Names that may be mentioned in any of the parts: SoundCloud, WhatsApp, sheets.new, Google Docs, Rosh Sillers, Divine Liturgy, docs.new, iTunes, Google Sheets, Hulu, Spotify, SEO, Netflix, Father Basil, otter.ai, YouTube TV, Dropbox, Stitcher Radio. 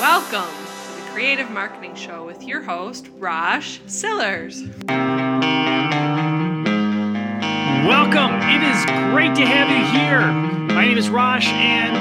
Welcome to the Creative Marketing Show with your host, Rosh Sillers. Welcome. It is great to have you here. My name is Rosh, and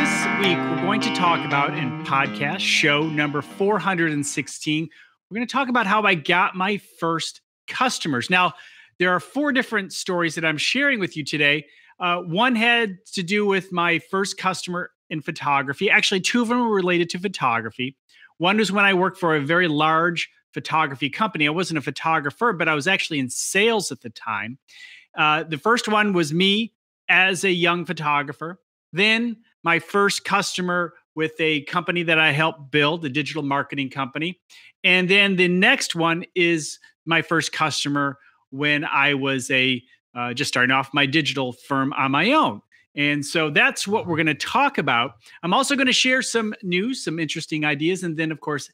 this week we're going to talk about, in podcast show number 416, we're going to talk about how I got my first customers. Now, there are four different stories that I'm sharing with you today. One had to do with my first customer in photography. Actually, two of them were related to photography. One was when I worked for a very large photography company. I wasn't a photographer, but I was actually in sales at the time. The first one was me as a young photographer. Then my first customer with a company that I helped build, a digital marketing company. And then the next one is my first customer when I was just starting off my digital firm on my own. And so that's what we're going to talk about. I'm also going to share some news, some interesting ideas, and then, of course,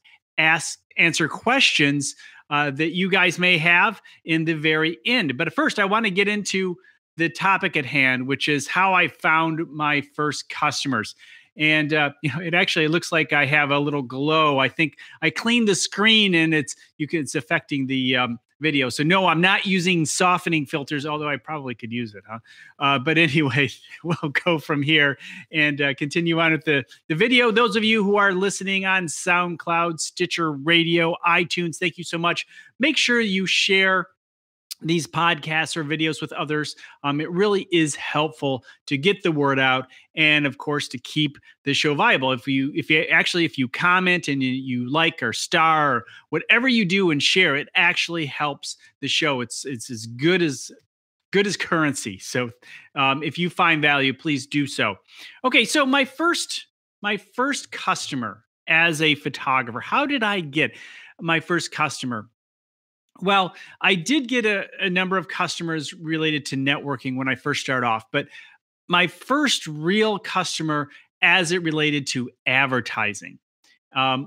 answer questions that you guys may have in the very end. But first, I want to get into the topic at hand, which is how I found my first customers. And it actually looks like I have a little glow. I think I cleaned the screen, and it's affecting the video. So no, I'm not using softening filters, although I probably could use it, huh? But anyway, we'll go from here and continue on with the video. Those of you who are listening on SoundCloud, Stitcher Radio, iTunes, thank you so much. Make sure you share these podcasts or videos with others. It really is helpful to get the word out and, of course, to keep the show viable. If you comment and you like or star or whatever you do and share, it actually helps the show. It's as good as currency. So if you find value, please do so. Okay, so my first customer as a photographer, how did I get my first customer? Well, I did get a number of customers related to networking when I first started off, but my first real customer as it related to advertising.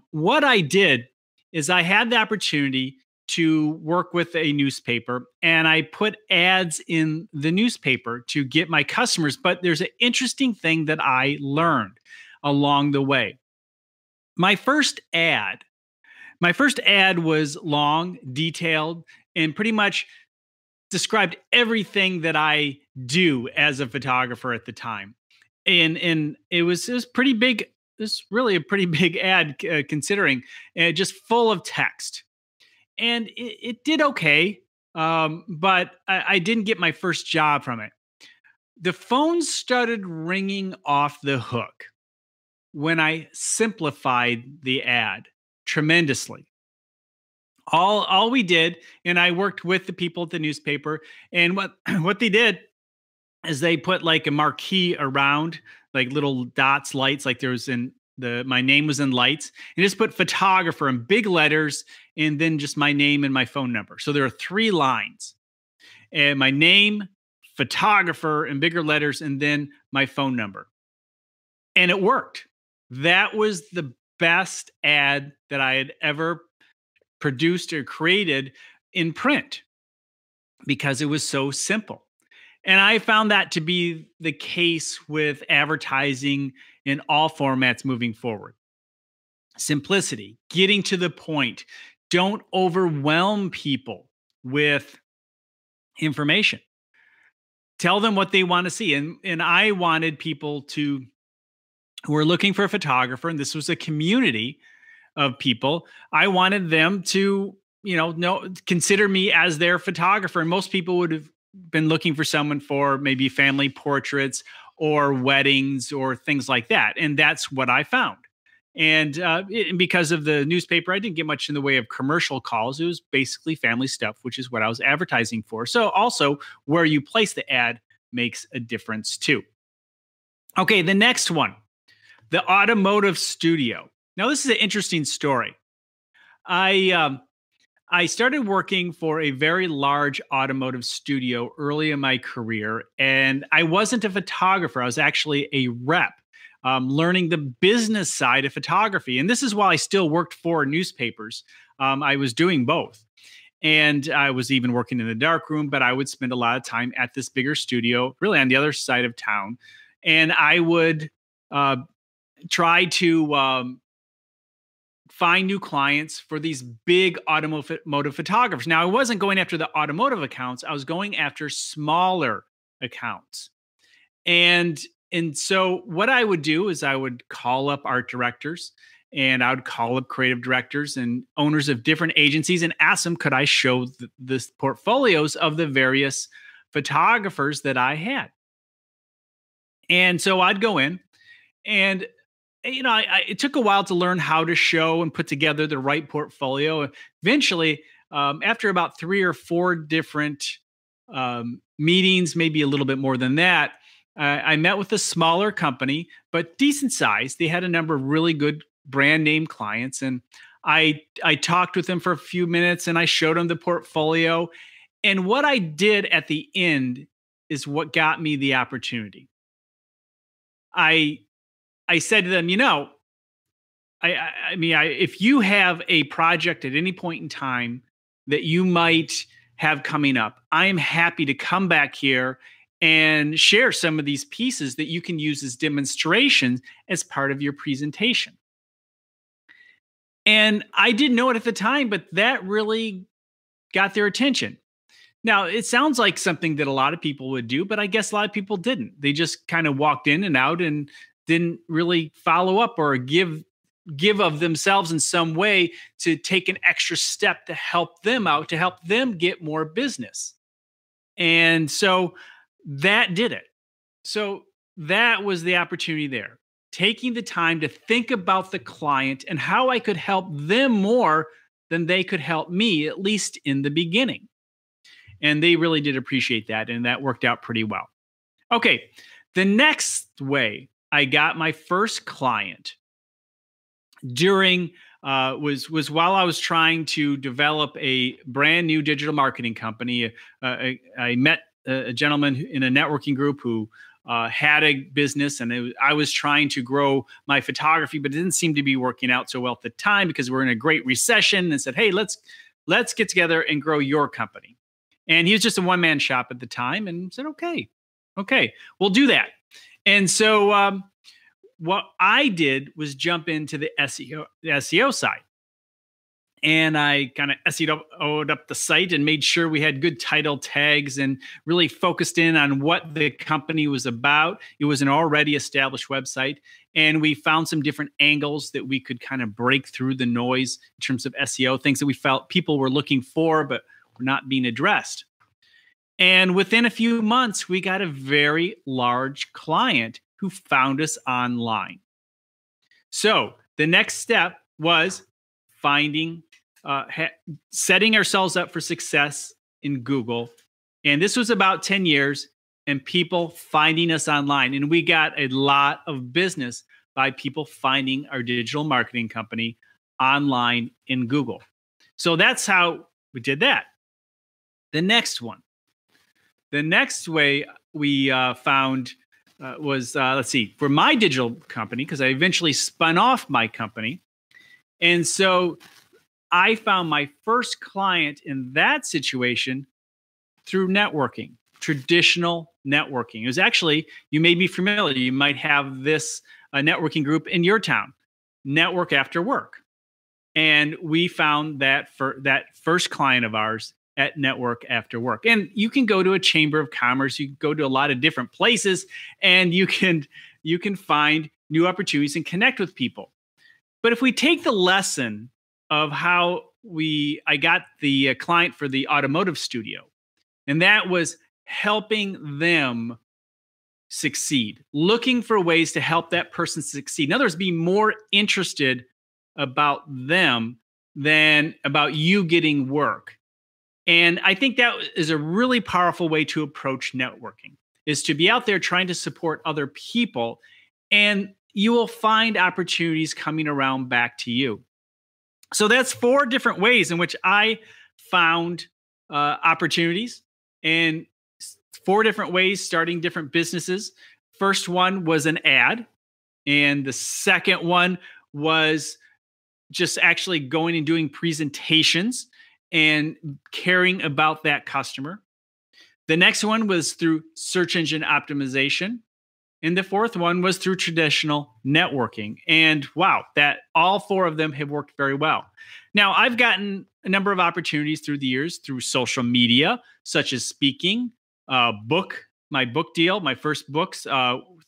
What I did is I had the opportunity to work with a newspaper, and I put ads in the newspaper to get my customers. But there's an interesting thing that I learned along the way. My first ad was long, detailed, and pretty much described everything that I do as a photographer at the time. And it was pretty big. It's really a pretty big ad considering, just full of text. And it did okay, but I didn't get my first job from it. The phone started ringing off the hook when I simplified the ad tremendously. All we did, and I worked with the people at the newspaper, and what they did is they put like a marquee around, like little dots, lights, like there was my name was in lights, and just put photographer in big letters, and then just my name and my phone number. So there are three lines, and my name, photographer in bigger letters, and then my phone number. And it worked. That was the best ad that I had ever produced or created in print because it was so simple. And I found that to be the case with advertising in all formats moving forward. Simplicity, getting to the point. Don't overwhelm people with information. Tell them what they want to see. And I wanted people to who were looking for a photographer, and this was a community of people. I wanted them to, consider me as their photographer. And most people would have been looking for someone for maybe family portraits or weddings or things like that. And that's what I found. And because of the newspaper, I didn't get much in the way of commercial calls. It was basically family stuff, which is what I was advertising for. So also where you place the ad makes a difference too. Okay, the next one. The automotive studio. Now, this is an interesting story. I started working for a very large automotive studio early in my career, and I wasn't a photographer. I was actually a rep, learning the business side of photography. And this is while I still worked for newspapers. I was doing both. And I was even working in the darkroom, but I would spend a lot of time at this bigger studio, really on the other side of town. And I would try to find new clients for these big automotive photographers. Now, I wasn't going after the automotive accounts. I was going after smaller accounts. And so what I would do is I would call up art directors and I would call up creative directors and owners of different agencies and ask them, could I show the portfolios of the various photographers that I had? And so I'd go in and, you know, it took a while to learn how to show and put together the right portfolio. Eventually, after about 3 or 4 different meetings, maybe a little bit more than that, I met with a smaller company, but decent size. They had a number of really good brand name clients. And I talked with them for a few minutes and I showed them the portfolio. And what I did at the end is what got me the opportunity. I said to them, you know, I mean, if you have a project at any point in time that you might have coming up, I am happy to come back here and share some of these pieces that you can use as demonstrations as part of your presentation. And I didn't know it at the time, but that really got their attention. Now, it sounds like something that a lot of people would do, but I guess a lot of people didn't. They just kind of walked in and out and didn't really follow up or give of themselves in some way to take an extra step to help them out, to help them get more business. And so that did it. So that was the opportunity there. Taking the time to think about the client and how I could help them more than they could help me, at least in the beginning. And they really did appreciate that. And that worked out pretty well. Okay. The next way I got my first client during was while I was trying to develop a brand new digital marketing company. I met a gentleman in a networking group who had a business, and I was trying to grow my photography, but it didn't seem to be working out so well at the time because we're in a great recession, and said, hey, let's get together and grow your company. And he was just a one-man shop at the time, and said, okay, we'll do that. And so what I did was jump into the SEO side. And I kind of SEO'd up the site and made sure we had good title tags and really focused in on what the company was about. It was an already established website. And we found some different angles that we could kind of break through the noise in terms of SEO, things that we felt people were looking for but were not being addressed. And within a few months, we got a very large client who found us online. So the next step was finding, setting ourselves up for success in Google. And this was about 10 years and people finding us online. And we got a lot of business by people finding our digital marketing company online in Google. So that's how we did that. The next one. The next way we found was, let's see, for my digital company, because I eventually spun off my company. And so I found my first client in that situation through networking, traditional networking. It was actually, you may be familiar, you might have this networking group in your town, Network After Work. And we found that for that first client of ours at Network After Work. And you can go to a chamber of commerce, you can go to a lot of different places, and you can find new opportunities and connect with people. But if we take the lesson of how I got the client for the automotive studio, and that was helping them succeed, looking for ways to help that person succeed. In other words, be more interested about them than about you getting work. And I think that is a really powerful way to approach networking, is to be out there trying to support other people, and you will find opportunities coming around back to you. So that's 4 different ways in which I found opportunities, and 4 different ways starting different businesses. First one was an ad, and the second one was just actually going and doing presentations and caring about that customer. The next one was through search engine optimization. And the fourth one was through traditional networking. And wow, that all four of them have worked very well. Now, I've gotten a number of opportunities through the years through social media, such as speaking, my book deal, my first books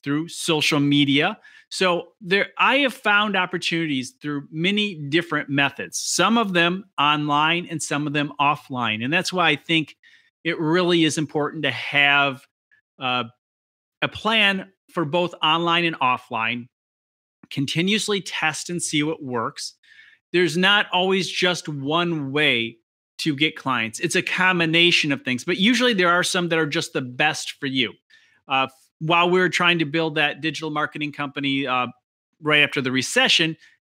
through social media. So there, I have found opportunities through many different methods, some of them online and some of them offline. And that's why I think it really is important to have a plan for both online and offline, continuously test and see what works. There's not always just one way to get clients. It's a combination of things, but usually there are some that are just the best for you. While we were trying to build that digital marketing company right after the recession,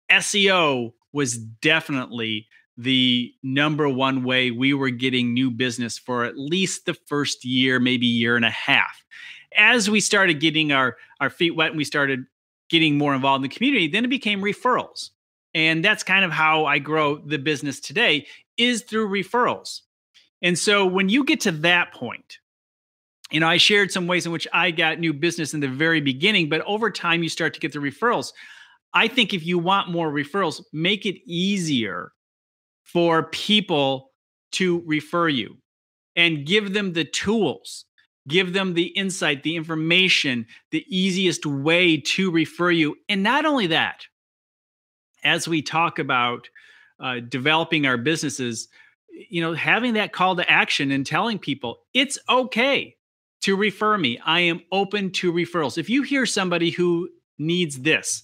SEO was definitely the number one way we were getting new business for at least the first year, maybe year and a half. As we started getting our feet wet and we started getting more involved in the community, then it became referrals. And that's kind of how I grow the business today, is through referrals. And so when you get to that point, you know, I shared some ways in which I got new business in the very beginning, but over time you start to get the referrals. I think if you want more referrals, make it easier for people to refer you and give them the tools, give them the insight, the information, the easiest way to refer you. And not only that, as we talk about developing our businesses, you know, having that call to action and telling people, it's okay to refer me. I am open to referrals. If you hear somebody who needs this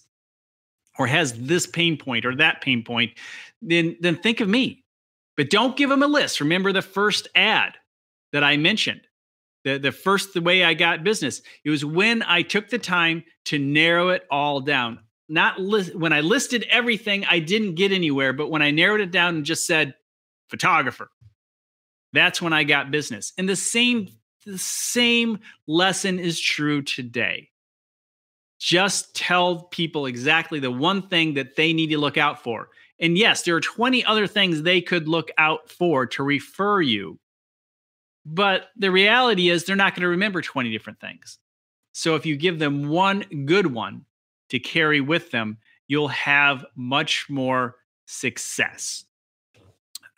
or has this pain point or that pain point, then think of me. But don't give them a list. Remember the first ad that I mentioned, the way I got business. It was when I took the time to narrow it all down. When I listed everything, I didn't get anywhere. But when I narrowed it down and just said photographer, that's when I got business. And the same lesson is true today. Just tell people exactly the one thing that they need to look out for. And yes, there are 20 other things they could look out for to refer you. But the reality is they're not going to remember 20 different things. So if you give them one good one to carry with them, you'll have much more success.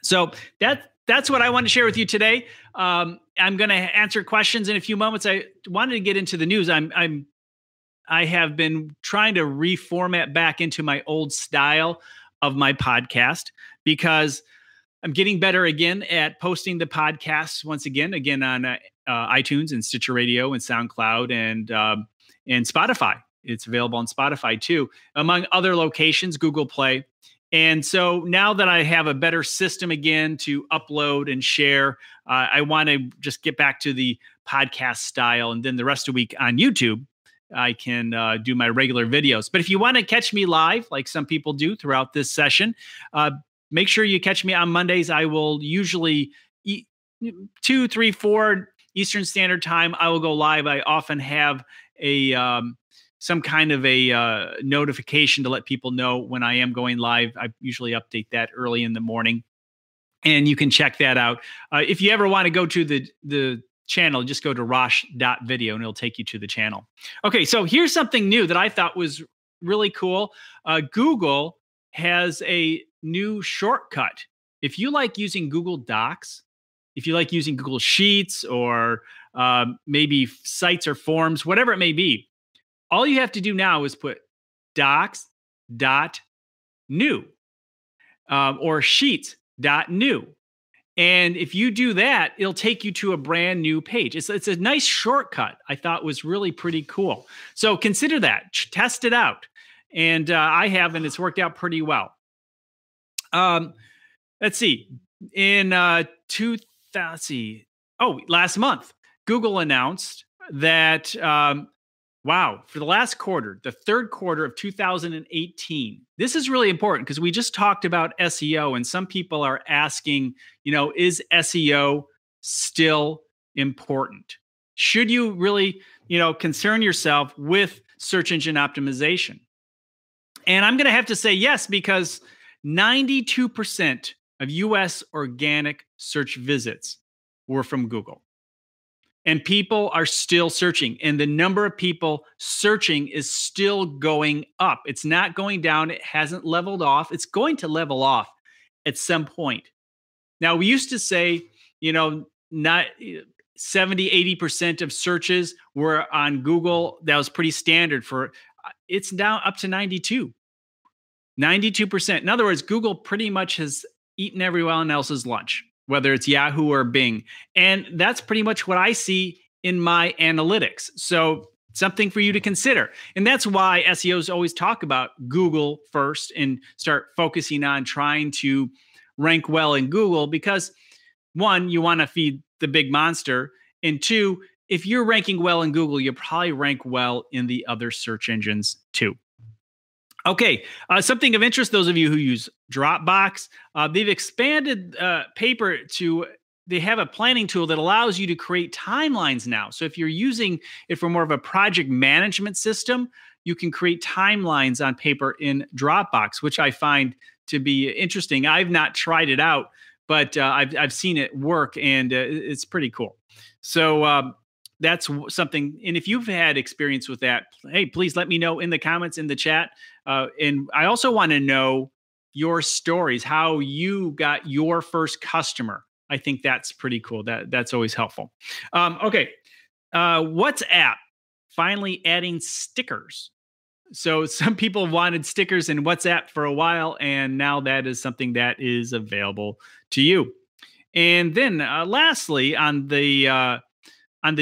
So that's what I wanted to share with you today. I'm going to answer questions in a few moments. I wanted to get into the news. I have been trying to reformat back into my old style of my podcast because I'm getting better again at posting the podcasts once again on iTunes and Stitcher Radio and SoundCloud and Spotify. It's available on Spotify too, among other locations, Google Play. And so now that I have a better system again to upload and share, I want to just get back to the podcast style. And then the rest of the week on YouTube, I can do my regular videos. But if you want to catch me live, like some people do throughout this session, make sure you catch me on Mondays. I will usually 2, 3, 4 Eastern Standard Time. I will go live. I often have a some kind of a notification to let people know when I am going live. I usually update that early in the morning, and you can check that out. If you ever want to go to the channel, just go to rosh.video, and it'll take you to the channel. Okay, so here's something new that I thought was really cool. Google has a new shortcut. If you like using Google Docs, if you like using Google Sheets or maybe sites or forms, whatever it may be, all you have to do now is put docs.new or sheets.new. And if you do that, it'll take you to a brand new page. It's a nice shortcut I thought was really pretty cool. So consider that. Test it out. And I have, and it's worked out pretty well. Let's see. Last month, Google announced that... wow, for the last quarter, the third quarter of 2018, this is really important because we just talked about SEO, and some people are asking, you know, is SEO still important? Should you really, you know, concern yourself with search engine optimization? And I'm going to have to say yes, because 92% of US organic search visits were from Google. And people are still searching. And the number of people searching is still going up. It's not going down. It hasn't leveled off. It's going to level off at some point. Now, we used to say, you know, not 70, 80% of searches were on Google. That was pretty standard for, it's now up to 92%. In other words, Google pretty much has eaten everyone else's lunch, whether it's Yahoo or Bing. And that's pretty much what I see in my analytics. So something for you to consider. And that's why SEOs always talk about Google first and start focusing on trying to rank well in Google, because one, you want to feed the big monster. And two, if you're ranking well in Google, you'll probably rank well in the other search engines too. Okay, something of interest, those of you who use Dropbox, they've expanded Paper to, they have a planning tool that allows you to create timelines now. So if you're using it for more of a project management system, you can create timelines on Paper in Dropbox, which I find to be interesting. I've not tried it out, but I've seen it work, and it's pretty cool. So that's something. And if you've had experience with that, hey, please let me know in the comments, in the chat. And I also want to know your stories, how you got your first customer. I think that's pretty cool. That's always helpful. Okay. WhatsApp finally adding stickers. So some people wanted stickers in WhatsApp for a while, and now that is something that is available to you. And then lastly, on the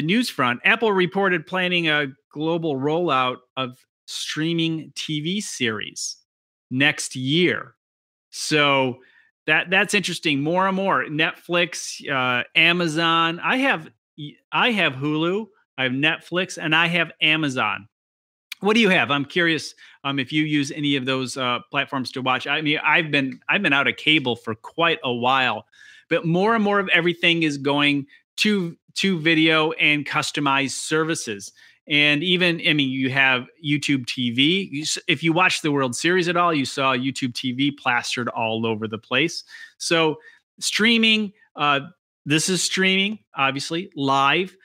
news front, Apple reported planning a global rollout of streaming TV series next year. So that's interesting. More and more Netflix, Amazon. I have Hulu, I have Netflix, and I have Amazon. What do you have? I'm curious if you use any of those platforms to watch. I mean, I've been out of cable for quite a while, but more and more of everything is going to video and customized services. And even, I mean, you have YouTube TV. If you watched the World Series at all, you saw YouTube TV plastered all over the place. So streaming, this is streaming, obviously, live.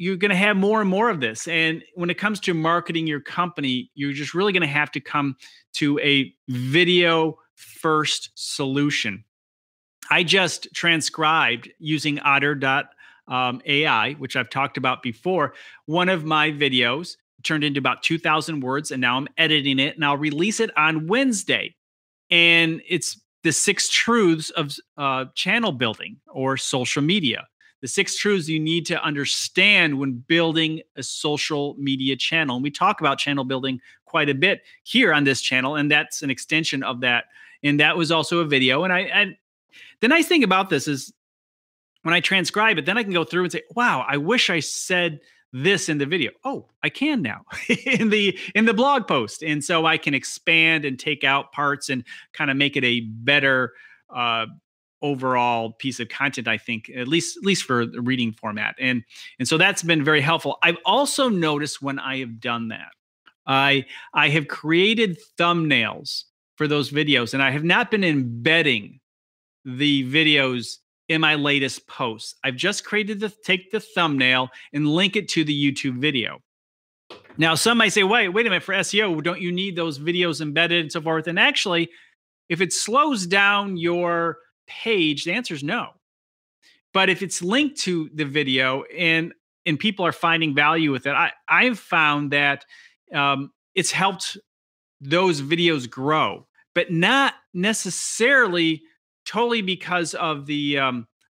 You're going to have more and more of this. And when it comes to marketing your company, you're just really going to have to come to a video-first solution. I just transcribed using otter.ai, which I've talked about before. One of my videos turned into about 2,000 words, and now I'm editing it, and I'll release it on Wednesday. And it's the 6 truths of channel building or social media. The 6 truths you need to understand when building a social media channel. And we talk about channel building quite a bit here on this channel, and that's an extension of that. And that was also a video. And the nice thing about this is when I transcribe it, then I can go through and say, wow, I wish I said this in the video. Oh, I can now in the blog post. And so I can expand and take out parts and kind of make it a better overall piece of content, I think, at least for the reading format. And so that's been very helpful. I've also noticed when I have done that, I have created thumbnails for those videos, and I have not been embedding the videos in my latest posts. I've just created take the thumbnail and link it to the YouTube video. Now, some might say, wait a minute, for SEO, don't you need those videos embedded and so forth? And actually, if it slows down your page, the answer is no. But if it's linked to the video and people are finding value with it, I've found that it's helped those videos grow, but not necessarily totally because of the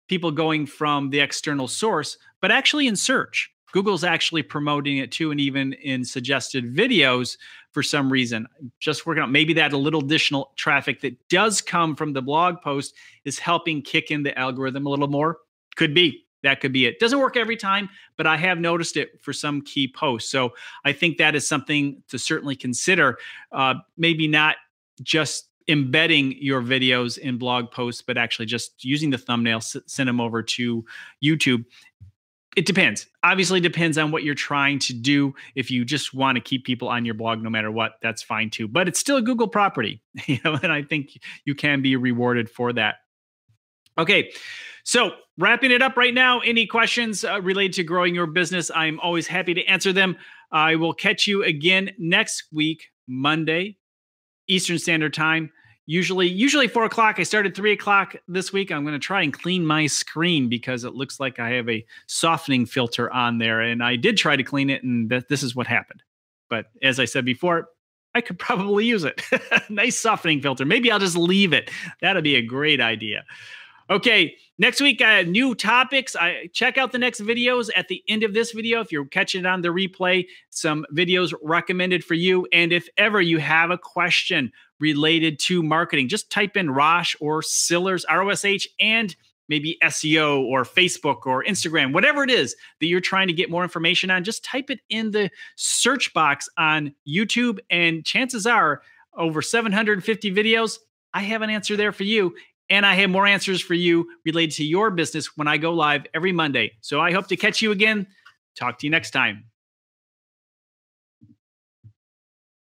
people going from the external source, but actually in search. Google's actually promoting it too, and even in suggested videos for some reason. Just working out maybe that a little additional traffic that does come from the blog post is helping kick in the algorithm a little more. Could be. That could be it. Doesn't work every time, but I have noticed it for some key posts. So I think that is something to certainly consider. Maybe not just embedding your videos in blog posts, but actually just using the thumbnail, send them over to YouTube. It depends. Obviously, depends on what you're trying to do. If you just want to keep people on your blog no matter what, that's fine too. But it's still a Google property, and I think you can be rewarded for that. Okay. So wrapping it up right now, any questions related to growing your business, I'm always happy to answer them. I will catch you again next week, Monday, Eastern Standard Time. Usually 4 o'clock. I started 3 o'clock this week. I'm going to try and clean my screen because it looks like I have a softening filter on there. And I did try to clean it, and this is what happened. But as I said before, I could probably use it. Nice softening filter. Maybe I'll just leave it. That'll be a great idea. Okay, next week, new topics. Check out the next videos at the end of this video. If you're catching it on the replay, some videos recommended for you. And if ever you have a question related to marketing, just type in Rosh or Sillers, R-O-S-H, and maybe SEO or Facebook or Instagram, whatever it is that you're trying to get more information on, just type it in the search box on YouTube. And chances are, over 750 videos, I have an answer there for you. And I have more answers for you related to your business when I go live every Monday. So I hope to catch you again. Talk to you next time.